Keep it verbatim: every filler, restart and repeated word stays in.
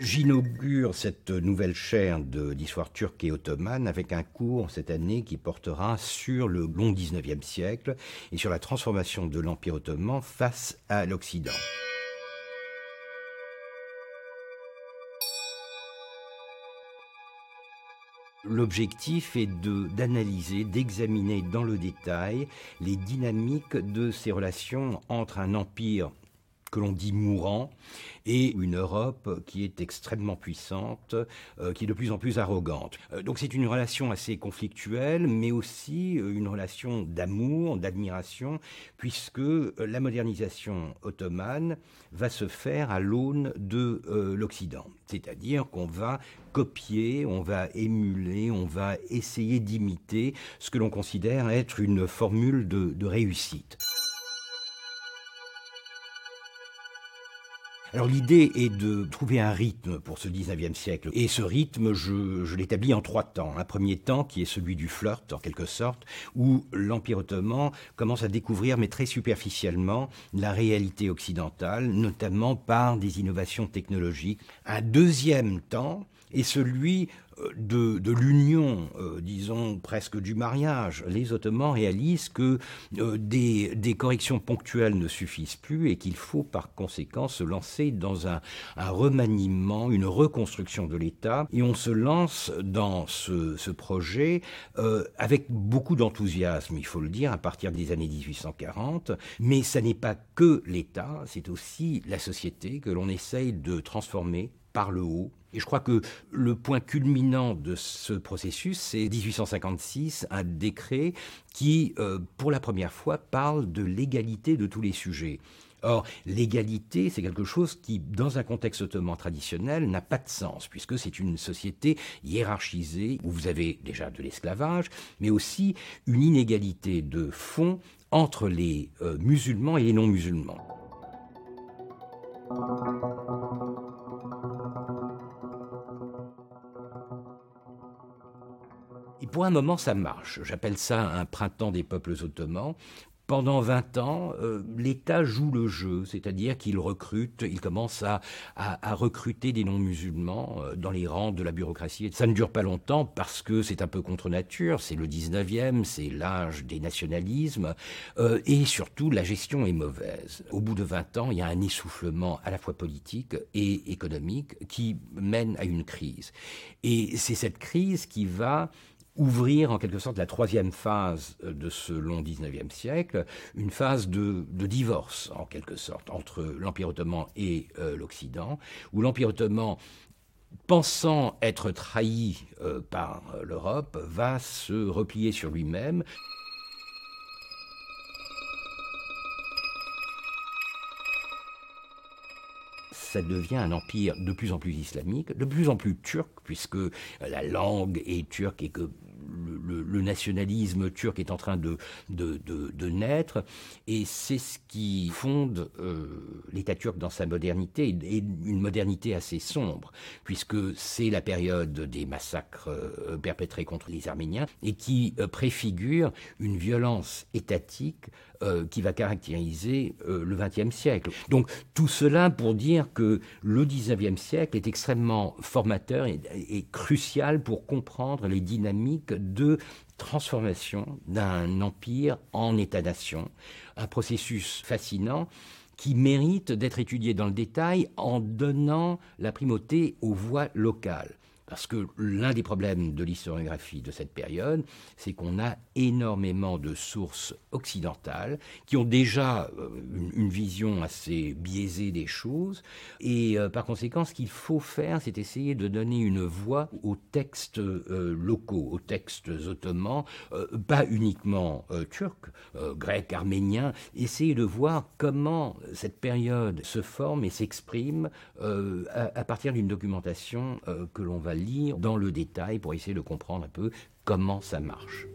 J'inaugure cette nouvelle chaire de, d'histoire turque et ottomane avec un cours cette année qui portera sur le long dix-neuvième siècle et sur la transformation de l'Empire ottoman face à l'Occident. L'objectif est de, d'analyser, d'examiner dans le détail les dynamiques de ces relations entre un empire que l'on dit mourant, et une Europe qui est extrêmement puissante, euh, qui est de plus en plus arrogante. Euh, donc c'est une relation assez conflictuelle, mais aussi une relation d'amour, d'admiration, puisque la modernisation ottomane va se faire à l'aune de euh, l'Occident. C'est-à-dire qu'on va copier, on va émuler, on va essayer d'imiter ce que l'on considère être une formule de, de réussite. Alors l'idée est de trouver un rythme pour ce dix-neuvième siècle. Et ce rythme, je, je l'établis en trois temps. Un premier temps qui est celui du flirt, en quelque sorte, où l'Empire ottoman commence à découvrir, mais très superficiellement, la réalité occidentale, notamment par des innovations technologiques. Un deuxième temps est celui de, de l'union, euh, disons presque du mariage. Les Ottomans réalisent que euh, des, des corrections ponctuelles ne suffisent plus et qu'il faut par conséquent se lancer dans un, un remaniement, une reconstruction de l'État. Et on se lance dans ce, ce projet euh, avec beaucoup d'enthousiasme, il faut le dire, à partir des années dix-huit cent quarante. Mais ça n'est pas que l'État, c'est aussi la société que l'on essaye de transformer par le haut. Et je crois que le point culminant de ce processus, c'est dix-huit cent cinquante-six, un décret qui, euh, pour la première fois, parle de l'égalité de tous les sujets. Or, l'égalité, c'est quelque chose qui, dans un contexte ottoman traditionnel, n'a pas de sens, puisque c'est une société hiérarchisée, où vous avez déjà de l'esclavage, mais aussi une inégalité de fond entre les euh, musulmans et les non-musulmans. Et pour un moment, ça marche. J'appelle ça un printemps des peuples ottomans. Pendant vingt ans, euh, l'État joue le jeu, c'est-à-dire qu'il recrute, il commence à, à, à recruter des non-musulmans euh, dans les rangs de la bureaucratie. Ça ne dure pas longtemps parce que c'est un peu contre nature, c'est le dix-neuvième, c'est l'âge des nationalismes, euh, et surtout la gestion est mauvaise. Au bout de vingt ans, il y a un essoufflement à la fois politique et économique qui mène à une crise. Et c'est cette crise qui va ouvrir en quelque sorte la troisième phase de ce long dix-neuvième siècle, une phase de, de divorce en quelque sorte entre l'Empire ottoman et euh, l'Occident, où l'Empire ottoman, pensant être trahi euh, par l'Europe, va se replier sur lui-même. Ça devient un empire de plus en plus islamique, de plus en plus turc, puisque la langue est turque et que le, le, le nationalisme turc est en train de, de, de, de naître. Et c'est ce qui fonde euh, l'État turc dans sa modernité, et une modernité assez sombre, puisque c'est la période des massacres euh, perpétrés contre les Arméniens, et qui euh, préfigure une violence étatique euh, qui va caractériser euh, le vingtième siècle. Donc tout cela pour dire que le dix-neuvième siècle est extrêmement formateur et, et crucial pour comprendre les dynamiques de transformation d'un empire en État-nation. Un processus fascinant qui mérite d'être étudié dans le détail en donnant la primauté aux voies locales. Parce que l'un des problèmes de l'historiographie de cette période, c'est qu'on a énormément de sources occidentales qui ont déjà une, une vision assez biaisée des choses. Et euh, par conséquent, ce qu'il faut faire, c'est essayer de donner une voix aux textes euh, locaux, aux textes ottomans, euh, pas uniquement euh, turcs, euh, grecs, arméniens. Essayer de voir comment cette période se forme et s'exprime euh, à, à partir d'une documentation euh, que l'on va lire dans le détail pour essayer de comprendre un peu comment ça marche.